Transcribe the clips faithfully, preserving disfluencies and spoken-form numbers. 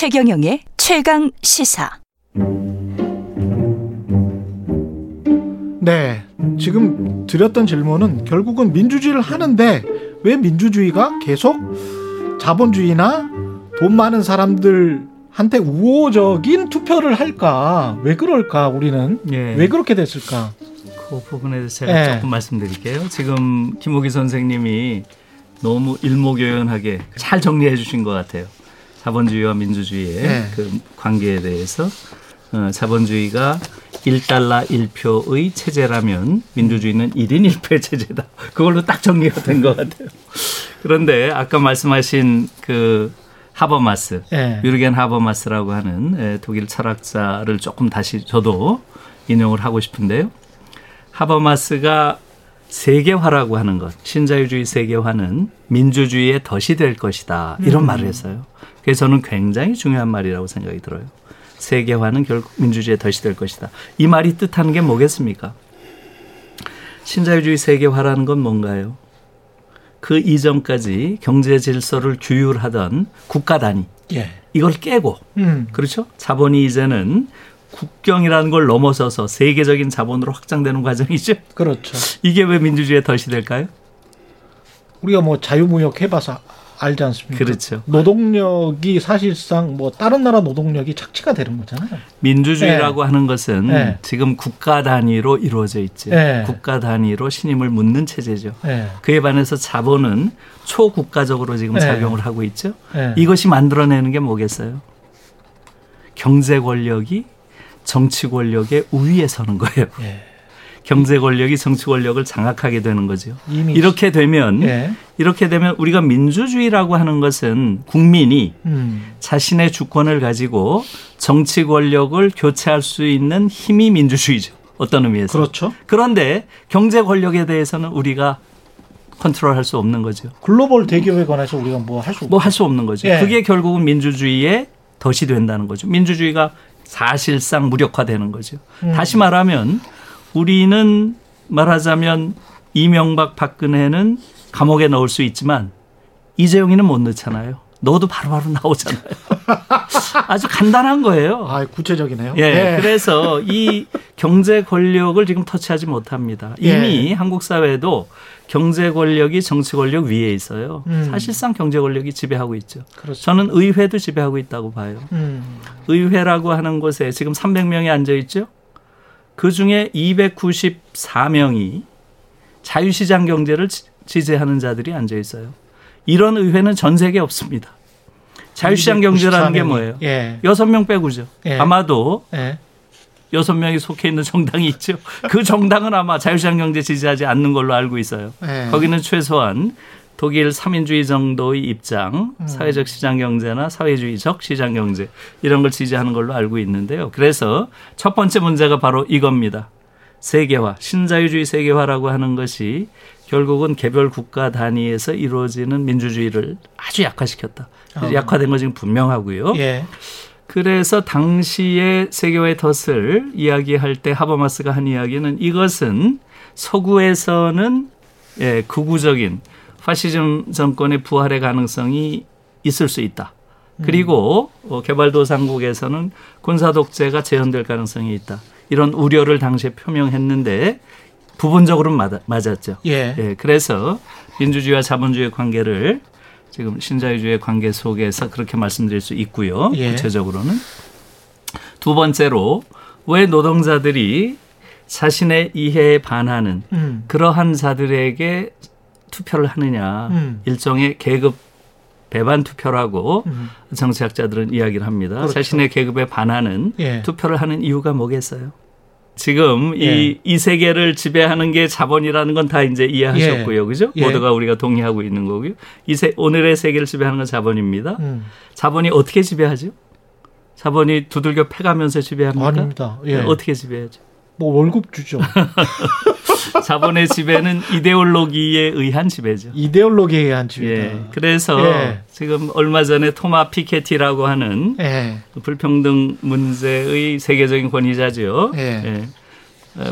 최경영의 최강 시사. 네, 지금 드렸던 질문은 결국은 민주주의를 하는데 왜 민주주의가 계속 자본주의나 돈 많은 사람들한테 우호적인 투표를 할까? 왜 그럴까? 우리는 예. 왜 그렇게 됐을까? 그 부분에 대해서 제가 예. 조금 말씀드릴게요. 지금 김호기 선생님이 너무 일목요연하게 잘 정리해 주신 것 같아요. 자본주의와 민주주의의 예. 그 관계에 대해서. 어, 자본주의가 일 달러 일 표의 체제라면 민주주의는 일 인 일 표의 체제다. 그걸로 딱 정리가 된 것 같아요. 그런데 아까 말씀하신 그 하버마스, 예. 위르겐 하버마스라고 하는 독일 철학자를 조금 다시 저도 인용을 하고 싶은데요. 하버마스가 세계화라고 하는 것, 신자유주의 세계화는 민주주의의 덫이 될 것이다. 이런 음. 말을 했어요. 그래서 저는 굉장히 중요한 말이라고 생각이 들어요. 세계화는 결국 민주주의의 덫이 될 것이다. 이 말이 뜻하는 게 뭐겠습니까? 신자유주의 세계화라는 건 뭔가요? 그 이전까지 경제 질서를 규율하던 국가 단위. 예. 이걸 깨고. 음. 그렇죠? 자본이 이제는 국경이라는 걸 넘어서서 세계적인 자본으로 확장되는 과정이죠. 그렇죠. 이게 왜 민주주의의 덫이 될까요? 우리가 뭐 자유무역 해봐서 알지 않습니까? 그렇죠. 노동력이 사실상 뭐 다른 나라 노동력이 착취가 되는 거잖아요. 민주주의라고 네. 하는 것은 네. 지금 국가 단위로 이루어져 있죠. 네. 국가 단위로 신임을 묻는 체제죠. 네. 그에 반해서 자본은 초국가적으로 지금 네. 작용을 하고 있죠. 네. 이것이 만들어내는 게 뭐겠어요? 경제 권력이 정치 권력의 우위에 서는 거예요. 네. 경제 권력이 정치 권력을 장악하게 되는 거죠. 이렇게 되면 예. 이렇게 되면 우리가 민주주의라고 하는 것은 국민이 음. 자신의 주권을 가지고 정치 권력을 교체할 수 있는 힘이 민주주의죠. 어떤 의미에서. 그렇죠. 그런데 경제 권력에 대해서는 우리가 컨트롤할 수 없는 거죠. 글로벌 대기업에 관해서 우리가 뭐 할 수 뭐 할 수 없는 거죠. 예. 그게 결국은 민주주의의 덫이 된다는 거죠. 민주주의가 사실상 무력화되는 거죠. 음. 다시 말하면 우리는 말하자면 이명박, 박근혜는 감옥에 넣을 수 있지만 이재용이는 못 넣잖아요. 넣어도 바로바로 나오잖아요. 아주 간단한 거예요. 아, 구체적이네요. 예, 네. 그래서 이 경제 권력을 지금 터치하지 못합니다. 이미 네. 한국 사회도 경제 권력이 정치 권력 위에 있어요. 음. 사실상 경제 권력이 지배하고 있죠. 그렇죠. 저는 의회도 지배하고 있다고 봐요. 음. 의회라고 하는 곳에 지금 삼백 명이 앉아 있죠. 그중에 이백구십사 명이 자유시장 경제를 지지하는 자들이 앉아 있어요. 이런 의회는 전 세계에 없습니다. 자유시장 경제라는 게 뭐예요? 예. 여섯 명 빼고죠. 예. 아마도 예. 여섯 명이 속해 있는 정당이 있죠. 그 정당은 아마 자유시장 경제 지지하지 않는 걸로 알고 있어요. 예. 거기는 최소한 독일 삼인주의 정도의 입장, 음. 사회적 시장 경제나 사회주의적 시장 경제 이런 걸 지지하는 걸로 알고 있는데요. 그래서 첫 번째 문제가 바로 이겁니다. 세계화, 신자유주의 세계화라고 하는 것이 결국은 개별 국가 단위에서 이루어지는 민주주의를 아주 약화시켰다. 어. 약화된 건 지금 분명하고요. 예. 그래서 당시의 세계화의 덫을 이야기할 때 하버마스가 한 이야기는 이것은 서구에서는 예, 극우적인 파시즘 정권의 부활의 가능성이 있을 수 있다. 그리고 음. 개발도상국에서는 군사독재가 재현될 가능성이 있다. 이런 우려를 당시에 표명했는데 부분적으로는 맞, 맞았죠. 예. 예. 그래서 민주주의와 자본주의의 관계를 지금 신자유주의의 관계 속에서 그렇게 말씀드릴 수 있고요. 예. 구체적으로는. 두 번째로 왜 노동자들이 자신의 이해에 반하는 음. 그러한 자들에게 투표를 하느냐. 음. 일종의 계급 배반 투표라고 음. 정치학자들은 이야기를 합니다. 그렇죠. 자신의 계급에 반하는 예. 투표를 하는 이유가 뭐겠어요? 지금 예. 이, 이 세계를 지배하는 게 자본이라는 건 다 이제 이해하셨고요. 예. 그죠? 예. 모두가 우리가 동의하고 있는 거고요. 이 세, 오늘의 세계를 지배하는 건 자본입니다. 음. 자본이 어떻게 지배하죠? 자본이 두들겨 패가면서 지배합니까? 아닙니다. 예. 네, 어떻게 지배하죠? 뭐 월급 주죠. 자본의 지배는 이데올로기에 의한 지배죠. 이데올로기에 의한 지배다. 예, 그래서 예. 지금 얼마 전에 토마 피케티라고 하는 예. 불평등 문제의 세계적인 권위자죠. 예. 예.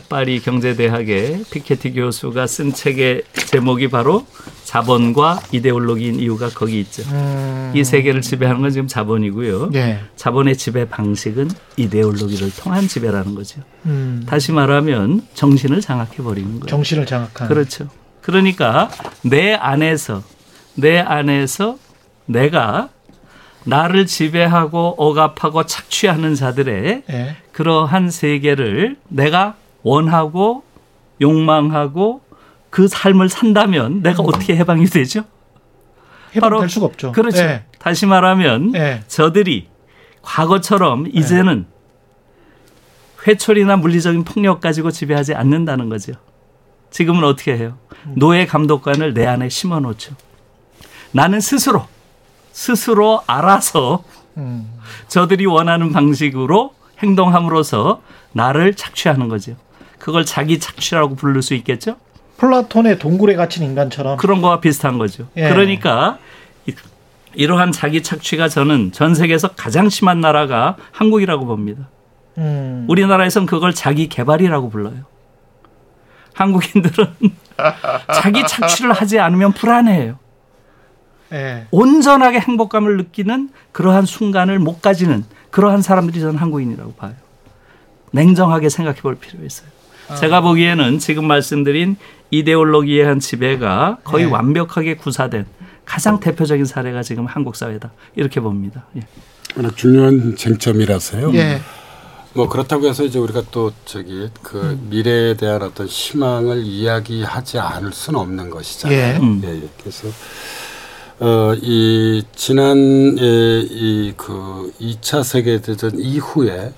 파리 경제대학의 피케티 교수가 쓴 책의 제목이 바로 자본과 이데올로기인 이유가 거기 있죠. 음. 이 세계를 지배하는 건 지금 자본이고요. 네. 자본의 지배 방식은 이데올로기를 통한 지배라는 거죠. 음. 다시 말하면 정신을 장악해버리는 거예요. 정신을 장악하는. 그렇죠. 그러니까 내 안에서 내 안에서 내가 나를 지배하고 억압하고 착취하는 자들의 네. 그러한 세계를 내가 원하고 욕망하고 그 삶을 산다면 내가 어떻게 해방이 되죠? 해방될 수가 없죠. 그렇죠. 네. 다시 말하면 네. 저들이 과거처럼 이제는 회초리나 물리적인 폭력 가지고 지배하지 않는다는 거죠. 지금은 어떻게 해요? 노예 감독관을 내 안에 심어놓죠. 나는 스스로 스스로 알아서 음. 저들이 원하는 방식으로 행동함으로써 나를 착취하는 거죠. 그걸 자기 착취라고 부를 수 있겠죠? 플라톤의 동굴에 갇힌 인간처럼. 그런 거와 비슷한 거죠. 예. 그러니까 이러한 자기 착취가 저는 전 세계에서 가장 심한 나라가 한국이라고 봅니다. 음. 우리나라에서는 그걸 자기 개발이라고 불러요. 한국인들은 자기 착취를 하지 않으면 불안해요. 예. 온전하게 행복감을 느끼는 그러한 순간을 못 가지는 그러한 사람들이 저는 한국인이라고 봐요. 냉정하게 생각해 볼 필요가 있어요. 아. 제가 보기에는 지금 말씀드린 이데올로기에 한 지배가 거의 예. 완벽하게 구사된 가장 대표적인 사례가 지금 한국 사회다. 이렇게 봅니다. 예. 워낙 중요한 쟁점이라서요. 예. 뭐 그렇다고 해서 이제 우리가 또 저기 그 미래에 대한 어떤 희망을 이야기하지 않을 수는 없는 것이잖아요. 예. 음. 예. 그래서 어, 이, 지난, 예, 이, 그, 이 차 세계대전 이후에,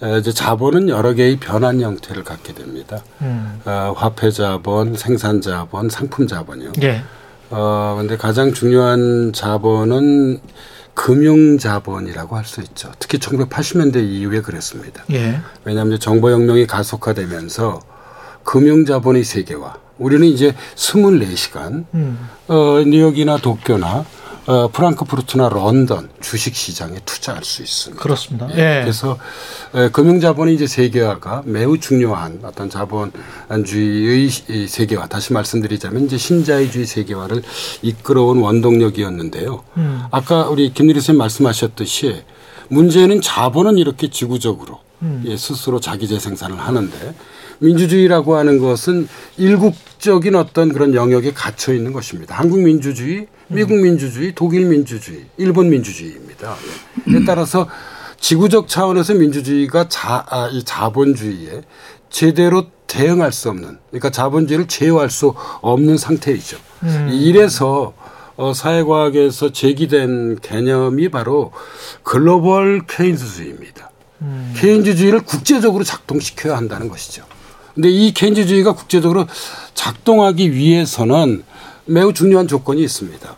에, 이제 자본은 여러 개의 변환 형태를 갖게 됩니다. 음. 어, 화폐 자본, 생산 자본, 상품 자본이요. 예. 어, 근데 가장 중요한 자본은 금융 자본이라고 할 수 있죠. 특히 천구백팔십 년대 이후에 그랬습니다. 예. 왜냐하면 정보혁명이 가속화되면서 금융 자본의 세계화, 우리는 이제 스물네 시간 음. 어, 뉴욕이나 도쿄나 어, 프랑크푸르트나 런던 주식시장에 투자할 수 있습니다. 그렇습니다. 예. 예. 그래서 예, 금융자본이 이제 세계화가 매우 중요한 어떤 자본주의의 세계화, 다시 말씀드리자면 이제 신자유주의 세계화를 이끌어온 원동력이었는데요. 음. 아까 우리 김유리 선생님 말씀하셨듯이 문제는 자본은 이렇게 지구적으로 음. 예, 스스로 자기 재생산을 하는데 민주주의라고 하는 것은 일국적인 어떤 그런 영역에 갇혀 있는 것입니다. 한국 민주주의, 미국 음. 민주주의, 독일 민주주의, 일본 민주주의입니다. 예. 따라서 지구적 차원에서 민주주의가 자, 아, 이 자본주의에 제대로 대응할 수 없는, 그러니까 자본주의를 제어할 수 없는 상태이죠. 음. 이래서 어, 사회과학에서 제기된 개념이 바로 글로벌 케인즈주의입니다. 음. 케인즈주의를 국제적으로 작동시켜야 한다는 것이죠. 근데 이 케인즈주의가 국제적으로 작동하기 위해서는 매우 중요한 조건이 있습니다.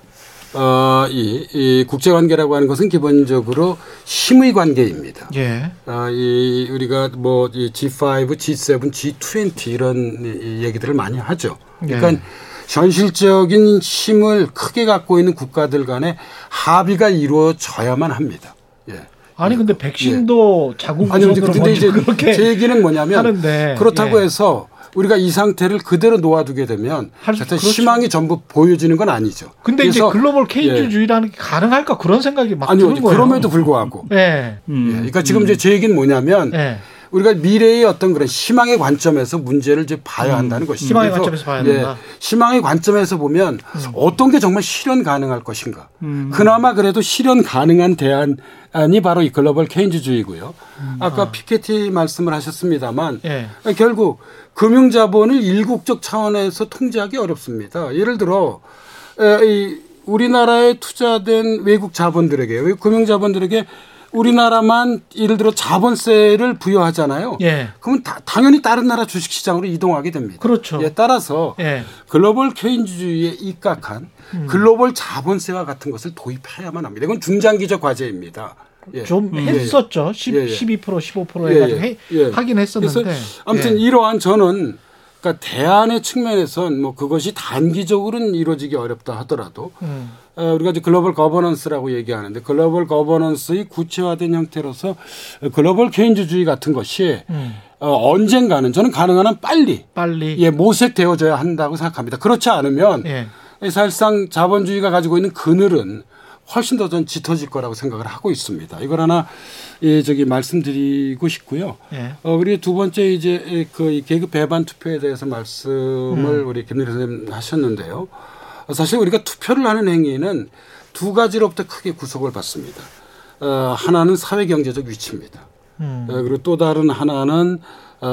어, 이, 이 국제관계라고 하는 것은 기본적으로 힘의 관계입니다. 예. 어, 이 우리가 뭐 이 지 파이브, 지 세븐, 지 이십 이런 이 얘기들을 많이 하죠. 그러니까 예. 현실적인 힘을 크게 갖고 있는 국가들 간에 합의가 이루어져야만 합니다. 예. 아니 근데 백신도 예. 자국 구성으로 먼저 그렇게 제 얘기는 뭐냐면 하는데. 그렇다고 예. 해서 우리가 이 상태를 그대로 놓아두게 되면 그렇죠. 희망이 전부 보여지는 건 아니죠. 근데 이제 글로벌 케인즈주의라는 예. 게 가능할까 그런 생각이 막 아니요, 드는 거예요. 그럼에도 거예요. 불구하고. 예. 음. 예. 그러니까 지금 음. 이제 제 얘기는 뭐냐면 예. 우리가 미래의 어떤 그런 희망의 관점에서 문제를 이제 봐야 한다는 것이죠. 희망의 관점에서 봐야 한다. 예, 희망의 관점에서 보면 음. 어떤 게 정말 실현 가능할 것인가. 음. 그나마 그래도 실현 가능한 대안이 바로 이 글로벌 케인즈주의고요. 음. 아까 아. 피케티 말씀을 하셨습니다만 예. 결국 금융자본을 일국적 차원에서 통제하기 어렵습니다. 예를 들어 이 우리나라에 투자된 외국 자본들에게, 외국 금융자본들에게 우리나라만 예를 들어 자본세를 부여하잖아요. 예. 그러면 다, 당연히 다른 나라 주식시장으로 이동하게 됩니다. 그렇죠. 예, 따라서 예. 글로벌 케인즈주의에 입각한 음. 글로벌 자본세와 같은 것을 도입해야만 합니다. 이건 중장기적 과제입니다. 예. 좀 했었죠. 십, 예. 십이 퍼센트, 십오 퍼센트 해가지고 예. 예. 하긴 했었는데. 그래서 아무튼 예. 이러한 저는 그러니까 대안의 측면에선 뭐 그것이 단기적으로는 이루어지기 어렵다 하더라도 음. 우리가 이제 글로벌 거버넌스라고 얘기하는데 글로벌 거버넌스의 구체화된 형태로서 글로벌 케인즈주의 같은 것이 음. 어, 언젠가는 저는 가능한 한 빨리, 빨리 예 모색되어져야 한다고 생각합니다. 그렇지 않으면 예. 사실상 자본주의가 가지고 있는 그늘은 훨씬 더 전 짙어질 거라고 생각을 하고 있습니다. 이걸 하나 예, 저기 말씀드리고 싶고요. 예. 어, 그리고 두 번째 이제 그 계급 배반 투표에 대해서 말씀을 음. 우리 김일희 선생님 하셨는데요. 사실 우리가 투표를 하는 행위는 두 가지로부터 크게 구속을 받습니다. 어, 하나는 사회 경제적 위치입니다. 음. 그리고 또 다른 하나는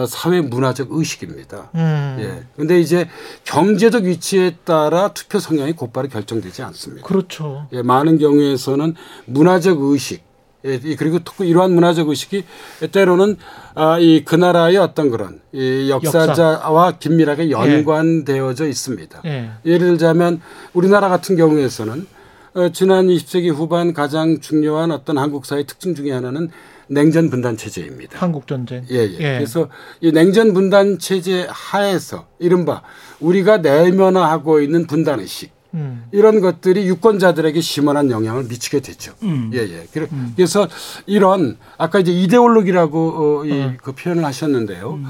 사회 문화적 의식입니다. 음. 예. 근데 이제 경제적 위치에 따라 투표 성향이 곧바로 결정되지 않습니다. 그렇죠. 예, 많은 경우에서는 문화적 의식, 예, 그리고 이러한 문화적 의식이 때로는 아, 이 그 나라의 어떤 그런 이 역사자와 역사. 긴밀하게 연관되어져 예. 있습니다. 예. 예를 들자면 우리나라 같은 경우에서는 지난 이십 세기 후반 가장 중요한 어떤 한국 사회의 특징 중에 하나는 냉전 분단 체제입니다. 한국 전쟁. 예, 예. 예. 그래서 이 냉전 분단 체제 하에서 이른바 우리가 내면화하고 있는 분단 의식 음. 이런 것들이 유권자들에게 심한 영향을 미치게 됐죠. 음. 예, 예. 그래서 음. 이런 아까 이제 이데올로기라고 어, 이, 음. 그 표현을 하셨는데요. 음.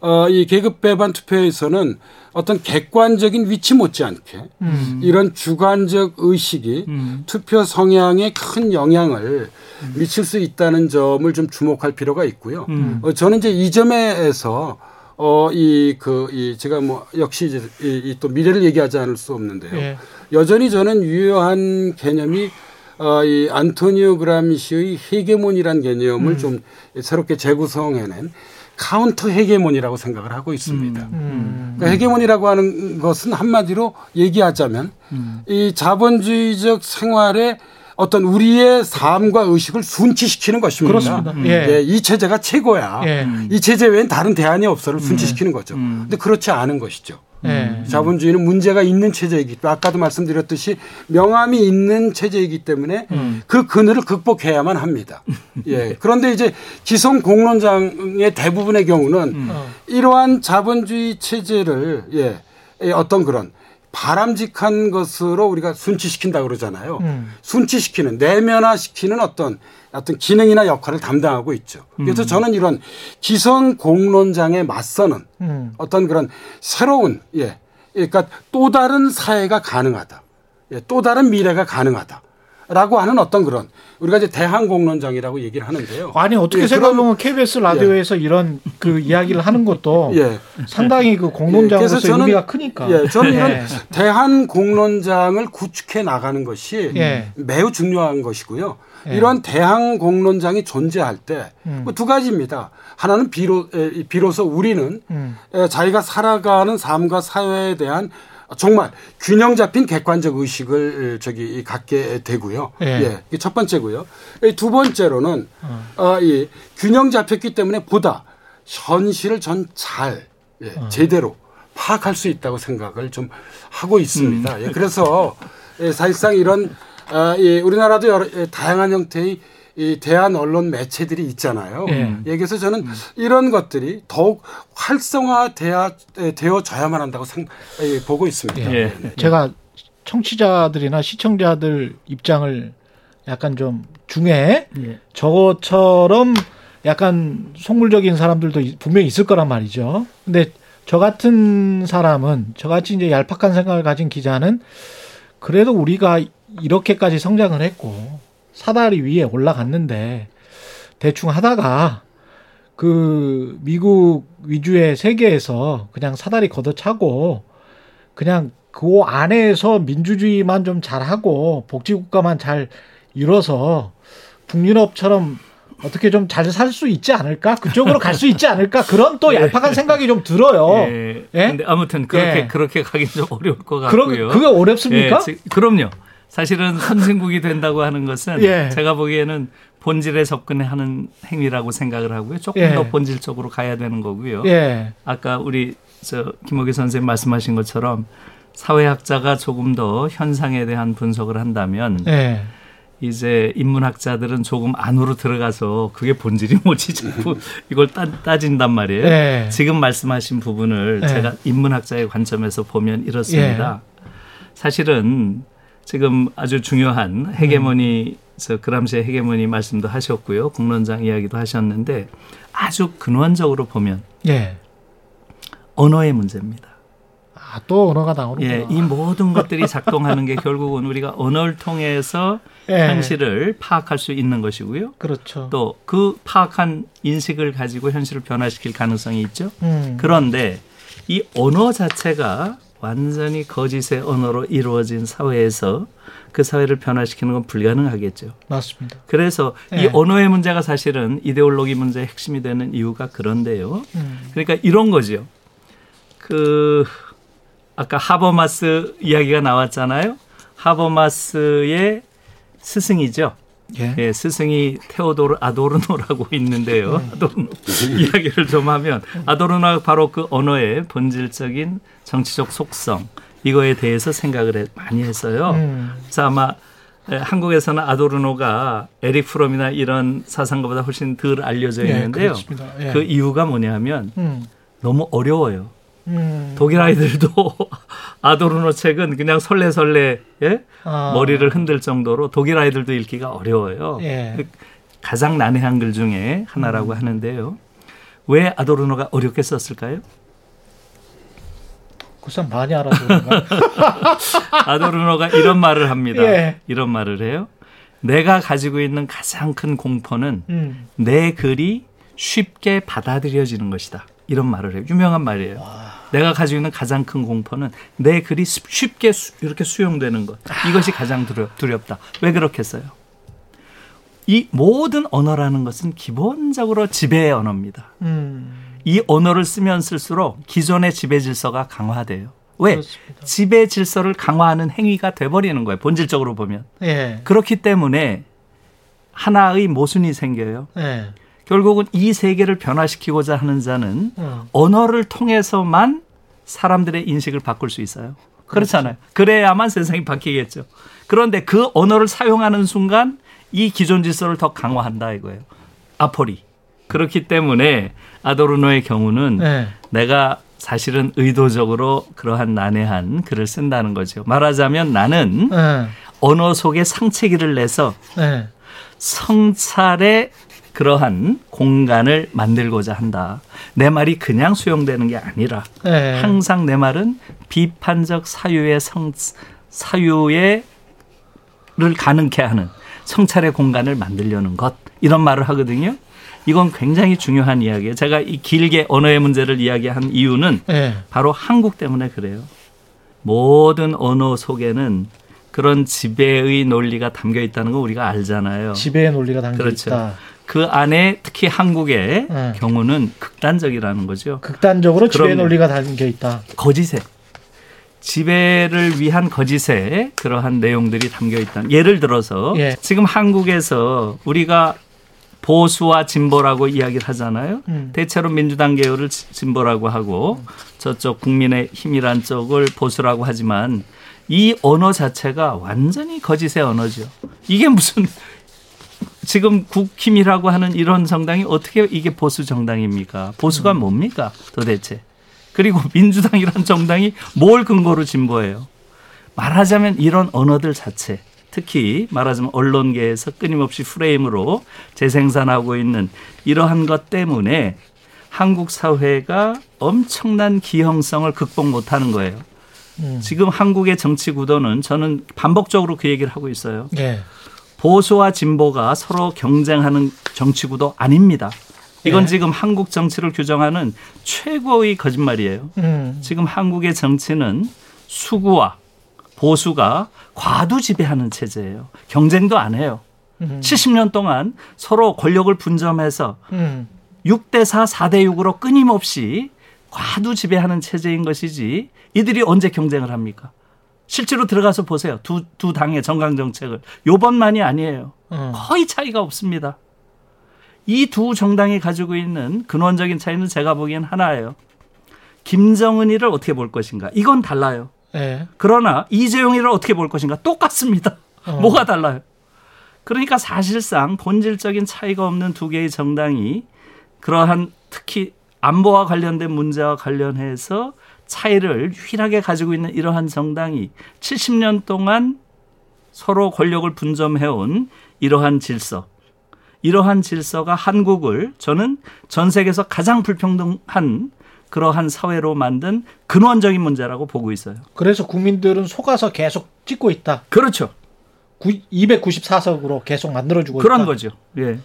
어, 이 계급 배반 투표에서는 어떤 객관적인 위치 못지않게 음. 이런 주관적 의식이 음. 투표 성향에 큰 영향을 음. 미칠 수 있다는 점을 좀 주목할 필요가 있고요. 음. 어, 저는 이제 이 점에서 어, 이, 그, 이, 제가 뭐 역시 이제 이, 이 또 미래를 얘기하지 않을 수 없는데요. 예. 여전히 저는 유효한 개념이 어, 이 안토니오 그람시의 헤게몬이라는 개념을 음. 좀 새롭게 재구성해낸. 카운터 헤게몬이라고 생각을 하고 있습니다. 음, 음, 그러니까 헤게몬이라고 하는 것은 한마디로 얘기하자면 음. 이 자본주의적 생활에 어떤 우리의 삶과 의식을 순치시키는 것입니다. 그렇습니다. 음. 예. 예, 이 체제가 최고야. 예. 이 체제 외엔 다른 대안이 없어를 순치시키는 거죠. 그런데 음. 그렇지 않은 것이죠. 예. 자본주의는 문제가 있는 체제이기 때문에 아까도 말씀드렸듯이 명암이 있는 체제이기 때문에 음. 그 그늘을 극복해야만 합니다. 예. 그런데 이제 기성 공론장의 대부분의 경우는 음. 이러한 자본주의 체제를 예, 어떤 그런 바람직한 것으로 우리가 순치시킨다고 그러잖아요. 음. 순치시키는 내면화시키는 어떤 어떤 기능이나 역할을 담당하고 있죠. 그래서 음. 저는 이런 기성 공론장에 맞서는 음. 어떤 그런 새로운 예, 그러니까 또 다른 사회가 가능하다, 예, 또 다른 미래가 가능하다. 라고 하는 어떤 그런 우리가 이제 대항 공론장이라고 얘기를 하는데요. 아니 어떻게 예, 생각하면 케이비에스 라디오에서 예. 이런 그 이야기를 하는 것도 예. 상당히 그 공론장으로서 예. 의미가 크니까. 예, 저는 이런 예. 대항 공론장을 구축해 나가는 것이 예. 매우 중요한 것이고요. 예. 이런 대항 공론장이 존재할 때 두 음. 가지입니다. 하나는 비로 비로소 우리는 음. 자기가 살아가는 삶과 사회에 대한 정말 균형 잡힌 객관적 의식을 저기 갖게 되고요. 예. 예. 첫 번째고요. 두 번째로는 어. 어, 이 균형 잡혔기 때문에 보다 현실을 전 잘 예, 어. 제대로 파악할 수 있다고 생각을 좀 하고 있습니다. 음. 예. 그래서 예, 사실상 이런 어, 예, 우리나라도 여러, 예, 다양한 형태의 이 대한 언론 매체들이 있잖아요. 예. 예, 그래서 저는 음. 이런 것들이 더욱 활성화되어져야만 한다고 생각, 예, 보고 있습니다. 예. 예. 제가 청취자들이나 시청자들 입장을 약간 좀 중에 예. 저것처럼 약간 속물적인 사람들도 분명히 있을 거란 말이죠. 근데 저 같은 사람은 저같이 이제 얄팍한 생각을 가진 기자는 그래도 우리가 이렇게까지 성장을 했고 사다리 위에 올라갔는데 대충 하다가 그 미국 위주의 세계에서 그냥 사다리 걷어차고 그냥 그 안에서 민주주의만 좀 잘하고 복지국가만 잘 이뤄서 북유럽처럼 어떻게 좀 잘 살 수 있지 않을까? 그쪽으로 갈 수 있지 않을까? 그런 또 얄팍한 예. 생각이 좀 들어요. 예. 예? 근데 아무튼 그렇게 예. 그렇게 가긴 좀 어려울 것 같고요. 그게 어렵습니까? 예. 그럼요. 사실은 선진국이 된다고 하는 것은 예. 제가 보기에는 본질에 접근하는 행위라고 생각을 하고요. 조금 예. 더 본질적으로 가야 되는 거고요. 예. 아까 우리 저 김옥희 선생님 말씀하신 것처럼 사회학자가 조금 더 현상에 대한 분석을 한다면 예. 이제 인문학자들은 조금 안으로 들어가서 그게 본질이 뭐지 자꾸 이걸 따, 따진단 말이에요. 예. 지금 말씀하신 부분을 예. 제가 인문학자의 관점에서 보면 이렇습니다. 예. 사실은 지금 아주 중요한 헤게모니, 음. 그람시의 헤게모니 말씀도 하셨고요. 공론장 이야기도 하셨는데 아주 근원적으로 보면 예. 언어의 문제입니다. 아, 또 언어가 나오는구나. 예, 이 모든 것들이 작동하는 게 결국은 우리가 언어를 통해서 예. 현실을 파악할 수 있는 것이고요. 그렇죠. 또 그 파악한 인식을 가지고 현실을 변화시킬 가능성이 있죠. 음. 그런데 이 언어 자체가 완전히 거짓의 언어로 이루어진 사회에서 그 사회를 변화시키는 건 불가능하겠죠. 맞습니다. 그래서 예. 이 언어의 문제가 사실은 이데올로기 문제의 핵심이 되는 이유가 그런데요. 음. 그러니까 이런 거죠. 그 아까 하버마스 이야기가 나왔잖아요. 하버마스의 스승이죠. 예. 예, 스승이 테오도르 아도르노라고 있는데요. 음. 아도르노 이야기를 좀 하면 아도르노가 바로 그 언어의 본질적인 정치적 속성 이거에 대해서 생각을 해, 많이 했어요. 음. 그래서 아마 한국에서는 아도르노가 에릭 프롬이나 이런 사상가보다 훨씬 덜 알려져 있는데요. 예, 예. 그 이유가 뭐냐면 음. 너무 어려워요. 음. 독일 아이들도 아도르노 책은 그냥 설레설레 예? 아. 머리를 흔들 정도로 독일 아이들도 읽기가 어려워요. 예. 가장 난해한 글 중에 하나라고 음. 하는데요. 왜 아도르노가 어렵게 썼을까요? 그 사람 많이 알아보는가? 아도르노가 이런 말을 합니다. 예. 이런 말을 해요. 내가 가지고 있는 가장 큰 공포는 음. 내 글이 쉽게 받아들여지는 것이다. 이런 말을 해요. 유명한 말이에요. 와. 내가 가지고 있는 가장 큰 공포는 내 글이 쉽게 수, 이렇게 수용되는 것. 이것이 가장 두렵, 두렵다. 왜 그렇겠어요? 이 모든 언어라는 것은 기본적으로 지배의 언어입니다. 음. 이 언어를 쓰면 쓸수록 기존의 지배 질서가 강화돼요. 왜? 그렇습니다. 지배 질서를 강화하는 행위가 돼버리는 거예요. 본질적으로 보면. 예. 그렇기 때문에 하나의 모순이 생겨요. 예. 결국은 이 세계를 변화시키고자 하는 자는 어. 언어를 통해서만 사람들의 인식을 바꿀 수 있어요. 그렇잖아요. 그렇지. 그래야만 세상이 바뀌겠죠. 그런데 그 언어를 사용하는 순간 이 기존 질서를 더 강화한다 이거예요. 아포리. 그렇기 때문에 아도르노의 경우는 네. 내가 사실은 의도적으로 그러한 난해한 글을 쓴다는 거죠. 말하자면 나는 네. 언어 속에 상체기를 내서 네. 성찰의 그러한 공간을 만들고자 한다. 내 말이 그냥 수용되는 게 아니라 네. 항상 내 말은 비판적 사유의 성, 사유를 가능케 하는 성찰의 공간을 만들려는 것. 이런 말을 하거든요. 이건 굉장히 중요한 이야기예요. 제가 이 길게 언어의 문제를 이야기한 이유는 네. 바로 한국 때문에 그래요. 모든 언어 속에는 그런 지배의 논리가 담겨 있다는 거 우리가 알잖아요. 지배의 논리가 담겨 그렇죠. 있다. 그 안에 특히 한국의 네. 경우는 극단적이라는 거죠. 극단적으로 지배 논리가 담겨 있다. 거짓에. 지배를 위한 거짓에 그러한 내용들이 담겨 있다. 예를 들어서 예. 지금 한국에서 우리가 보수와 진보라고 이야기를 하잖아요. 음. 대체로 민주당 계열을 진보라고 하고 음. 저쪽 국민의힘이란 쪽을 보수라고 하지만 이 언어 자체가 완전히 거짓의 언어죠. 이게 무슨... 지금 국힘이라고 하는 이런 정당이 어떻게 이게 보수 정당입니까? 보수가 뭡니까 도대체? 그리고 민주당이란 정당이 뭘 근거로 진보해요? 말하자면 이런 언어들 자체, 특히 말하자면 언론계에서 끊임없이 프레임으로 재생산하고 있는 이러한 것 때문에 한국 사회가 엄청난 기형성을 극복 못하는 거예요. 음. 지금 한국의 정치 구도는 저는 반복적으로 그 얘기를 하고 있어요. 네. 보수와 진보가 서로 경쟁하는 정치구도 아닙니다. 이건 예. 지금 한국 정치를 규정하는 최고의 거짓말이에요. 음. 지금 한국의 정치는 수구와 보수가 과두 지배하는 체제예요. 경쟁도 안 해요. 음. 칠십 년 동안 서로 권력을 분점해서 음. 육 대 사, 사 대 육으로 끊임없이 과두 지배하는 체제인 것이지 이들이 언제 경쟁을 합니까? 실제로 들어가서 보세요. 두, 두 당의 정강정책을. 요번만이 아니에요. 음. 거의 차이가 없습니다. 이 두 정당이 가지고 있는 근원적인 차이는 제가 보기엔 하나예요. 김정은이를 어떻게 볼 것인가. 이건 달라요. 네. 그러나 이재용이를 어떻게 볼 것인가. 똑같습니다. 어. 뭐가 달라요. 그러니까 사실상 본질적인 차이가 없는 두 개의 정당이 그러한 특히 안보와 관련된 문제와 관련해서 차이를 유일하게 가지고 있는 이러한 정당이 칠십 년 동안 서로 권력을 분점해온 이러한 질서 이러한 질서가 한국을 저는 전 세계에서 가장 불평등한 그러한 사회로 만든 근원적인 문제라고 보고 있어요. 그래서 국민들은 속아서 계속 찍고 있다. 그렇죠. 이백구십사 석으로 계속 만들어주고 그런 있다. 거죠. 예.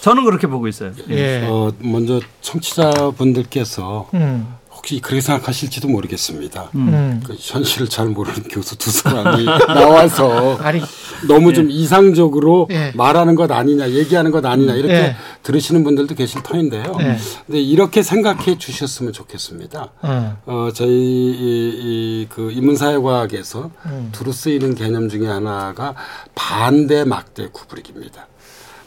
저는 그렇게 보고 있어요. 예. 어, 먼저 청취자분들께서 음. 혹시 그렇게 생각하실지도 모르겠습니다. 음. 그 현실을 잘 모르는 교수 두 사람이 나와서 아니, 너무 예. 좀 이상적으로 예. 말하는 것 아니냐, 얘기하는 것 아니냐 이렇게 예. 들으시는 분들도 계실 터인데요. 예. 근데 이렇게 생각해 주셨으면 좋겠습니다. 음. 어, 저희 이, 이, 그 인문사회과학에서 음. 두루 쓰이는 개념 중에 하나가 반대 막대 구부리기입니다.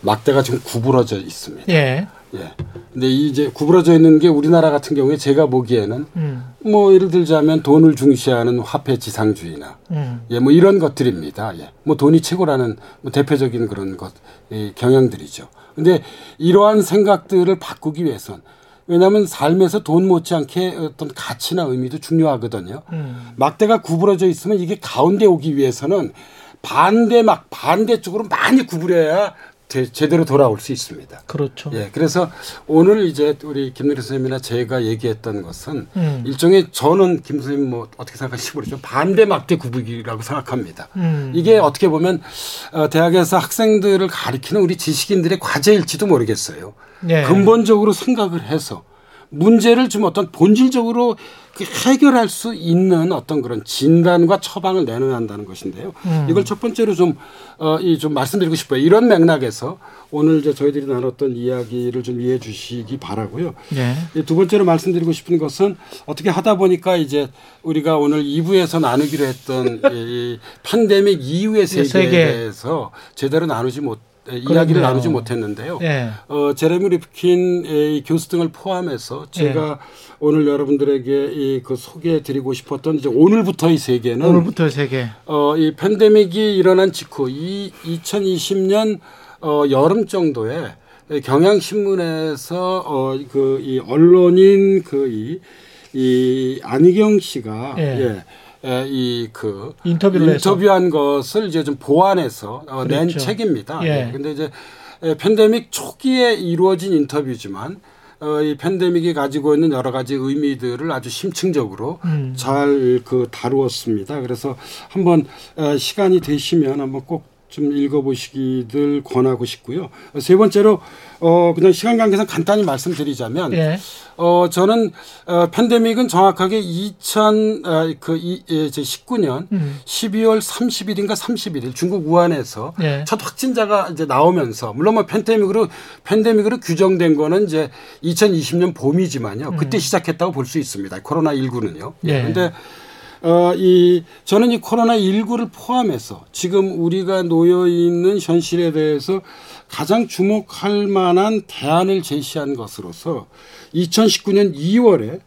막대가 지금 구부러져 있습니다. 예. 예. 근데 이제 구부러져 있는 게 우리나라 같은 경우에 제가 보기에는 음. 뭐 예를 들자면 돈을 중시하는 화폐 지상주의나 음. 예, 뭐 이런 것들입니다. 예. 뭐 돈이 최고라는 뭐 대표적인 그런 것, 예, 경향들이죠. 근데 이러한 생각들을 바꾸기 위해선 왜냐하면 삶에서 돈 못지않게 어떤 가치나 의미도 중요하거든요. 음. 막대가 구부러져 있으면 이게 가운데 오기 위해서는 반대 막 반대쪽으로 많이 구부려야 제, 제대로 돌아올 수 있습니다. 그렇죠. 예, 그래서 오늘 이제 우리 김누리 선생님이나 제가 얘기했던 것은 음. 일종의 저는 김 선생님 뭐 어떻게 생각하실지 모르지만 반대 막대 구부리기라고 생각합니다. 음. 이게 어떻게 보면 대학에서 학생들을 가리키는 우리 지식인들의 과제일지도 모르겠어요. 예. 근본적으로 생각을 해서 문제를 좀 어떤 본질적으로 해결할 수 있는 어떤 그런 진단과 처방을 내놔야 한다는 것인데요. 음. 이걸 첫 번째로 좀, 어, 이 좀 말씀드리고 싶어요. 이런 맥락에서 오늘 이제 저희들이 나눴던 이야기를 좀 이해해 주시기 바라고요. 네. 두 번째로 말씀드리고 싶은 것은 어떻게 하다 보니까 이제 우리가 오늘 이 부에서 나누기로 했던 이 팬데믹 이후의 세계에 세계. 대해서 제대로 나누지 못 이야기를 그럼요. 나누지 못했는데요. 예. 어, 제레미 리프킨의 교수 등을 포함해서 제가 예. 오늘 여러분들에게 이, 그 소개해드리고 싶었던 이제 오늘부터의 세계는 오늘부터의 세계. 어, 이 팬데믹이 일어난 직후 이 이천이십 년 어, 여름 정도에 경향신문에서 어, 그 이 언론인 그 이 이 안희경 씨가 예. 예. 이 그 인터뷰를 인터뷰한 해서. 것을 이제 좀 보완해서 그렇죠. 낸 책입니다. 그런데 예. 이제 팬데믹 초기에 이루어진 인터뷰지만 이 팬데믹이 가지고 있는 여러 가지 의미들을 아주 심층적으로 음. 잘 그 다루었습니다. 그래서 한번 시간이 되시면 한번 꼭 좀 읽어보시기를 권하고 싶고요. 세 번째로 어 그냥 시간 관계상 간단히 말씀드리자면 예. 어 저는 어, 팬데믹은 정확하게 이천십구 년 음. 십이월 삼십일인가 삼십일일 중국 우한에서 예. 첫 확진자가 이제 나오면서 물론 뭐 팬데믹으로 팬데믹으로 규정된 거는 이제 이천이십 년 봄이지만요. 음. 그때 시작했다고 볼 수 있습니다. 코로나십구는요. 그런데 예. 어, 이, 저는 이 코로나십구를 포함해서 지금 우리가 놓여 있는 현실에 대해서 가장 주목할 만한 대안을 제시한 것으로서 이천십구 년 이월에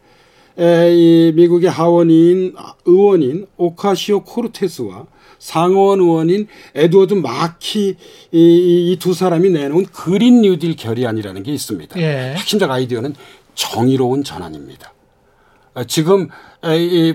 에, 이 미국의 하원인, 의원인 오카시오 코르테스와 상원 의원인 에드워드 마키 이 두 사람이 내놓은 그린 뉴딜 결의안이라는 게 있습니다. 예. 핵심적 아이디어는 정의로운 전환입니다. 지금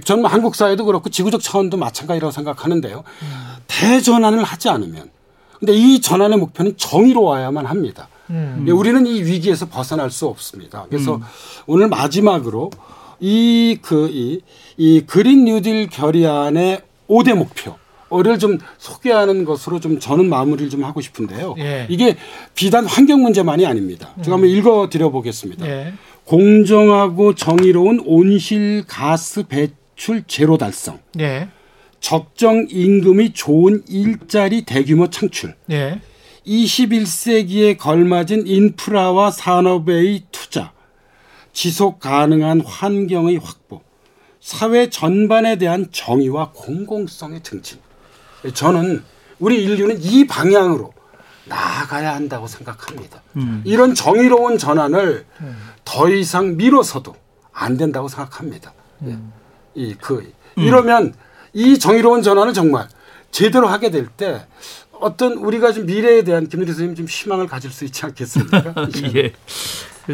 저는 한국 사회도 그렇고 지구적 차원도 마찬가지라고 생각하는데요. 음. 대전환을 하지 않으면 근데 이 전환의 목표는 정의로워야만 합니다. 음. 우리는 이 위기에서 벗어날 수 없습니다. 그래서 음. 오늘 마지막으로 이, 그, 이, 이 그린 뉴딜 결의안의 오 대 목표 를 좀 소개하는 것으로 좀 저는 마무리를 좀 하고 싶은데요. 예. 이게 비단 환경 문제만이 아닙니다. 제가 한번 음. 읽어드려 보겠습니다. 예. 공정하고 정의로운 온실가스 배출 제로 달성. 예. 적정 임금이 좋은 일자리 대규모 창출. 예. 이십일 세기에 걸맞은 인프라와 산업의 투자. 지속 가능한 환경의 확보. 사회 전반에 대한 정의와 공공성의 증진. 저는 우리 인류는 이 방향으로 나아가야 한다고 생각합니다. 음. 이런 정의로운 전환을 음. 더 이상 미뤄서도 안 된다고 생각합니다. 음. 이, 그, 이러면 음. 이 정의로운 전환을 정말 제대로 하게 될 때 어떤 우리가 좀 미래에 대한 김누리 선생님 좀 희망을 가질 수 있지 않겠습니까? 예.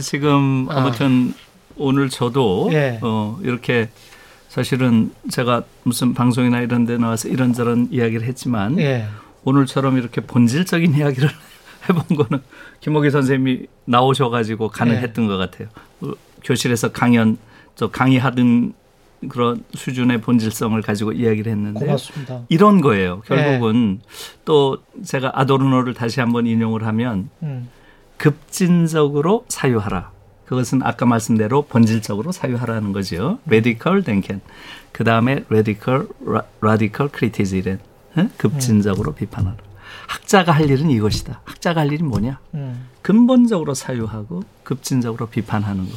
지금 아무튼 아. 오늘 저도 예. 어, 이렇게 사실은 제가 무슨 방송이나 이런 데 나와서 이런저런 이야기를 했지만 예. 오늘처럼 이렇게 본질적인 이야기를 해본 거는 김옥희 선생님이 나오셔가지고 가능했던 네. 것 같아요. 교실에서 강연, 저 강의하던 그런 수준의 본질성을 가지고 이야기를 했는데 고맙습니다. 이런 거예요. 결국은 네. 또 제가 아도르노를 다시 한번 인용을 하면 음. 급진적으로 사유하라. 그것은 아까 말씀대로 본질적으로 사유하라는 거죠. 음. Radical Denken. 그 다음에 Radical Radical Criticism. 급진적으로 음. 비판하라. 학자가 할 일은 이것이다. 학자가 할 일이 뭐냐? 음. 근본적으로 사유하고 급진적으로 비판하는 것.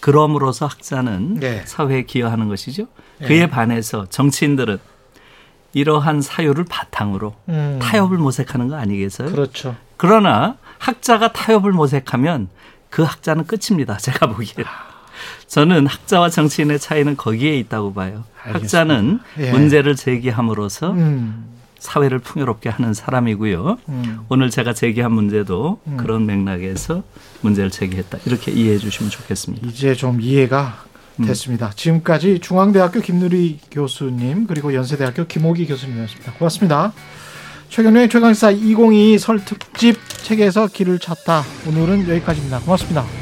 그럼으로써 학자는 네. 사회에 기여하는 것이죠. 네. 그에 반해서 정치인들은 이러한 사유를 바탕으로 음. 타협을 모색하는 거 아니겠어요? 그렇죠. 그러나 학자가 타협을 모색하면 그 학자는 끝입니다. 제가 보기에. 저는 학자와 정치인의 차이는 거기에 있다고 봐요. 알겠습니다. 학자는 예. 문제를 제기함으로써 음. 사회를 풍요롭게 하는 사람이고요. 음. 오늘 제가 제기한 문제도 음. 그런 맥락에서 문제를 제기했다. 이렇게 이해해 주시면 좋겠습니다. 이제 좀 이해가 됐습니다. 음. 지금까지 중앙대학교 김누리 교수님 그리고 연세대학교 김옥희 교수님이었습니다. 고맙습니다. 최경영의 최강시사 이천이십이 설 특집 책에서 길을 찾다. 오늘은 여기까지입니다. 고맙습니다.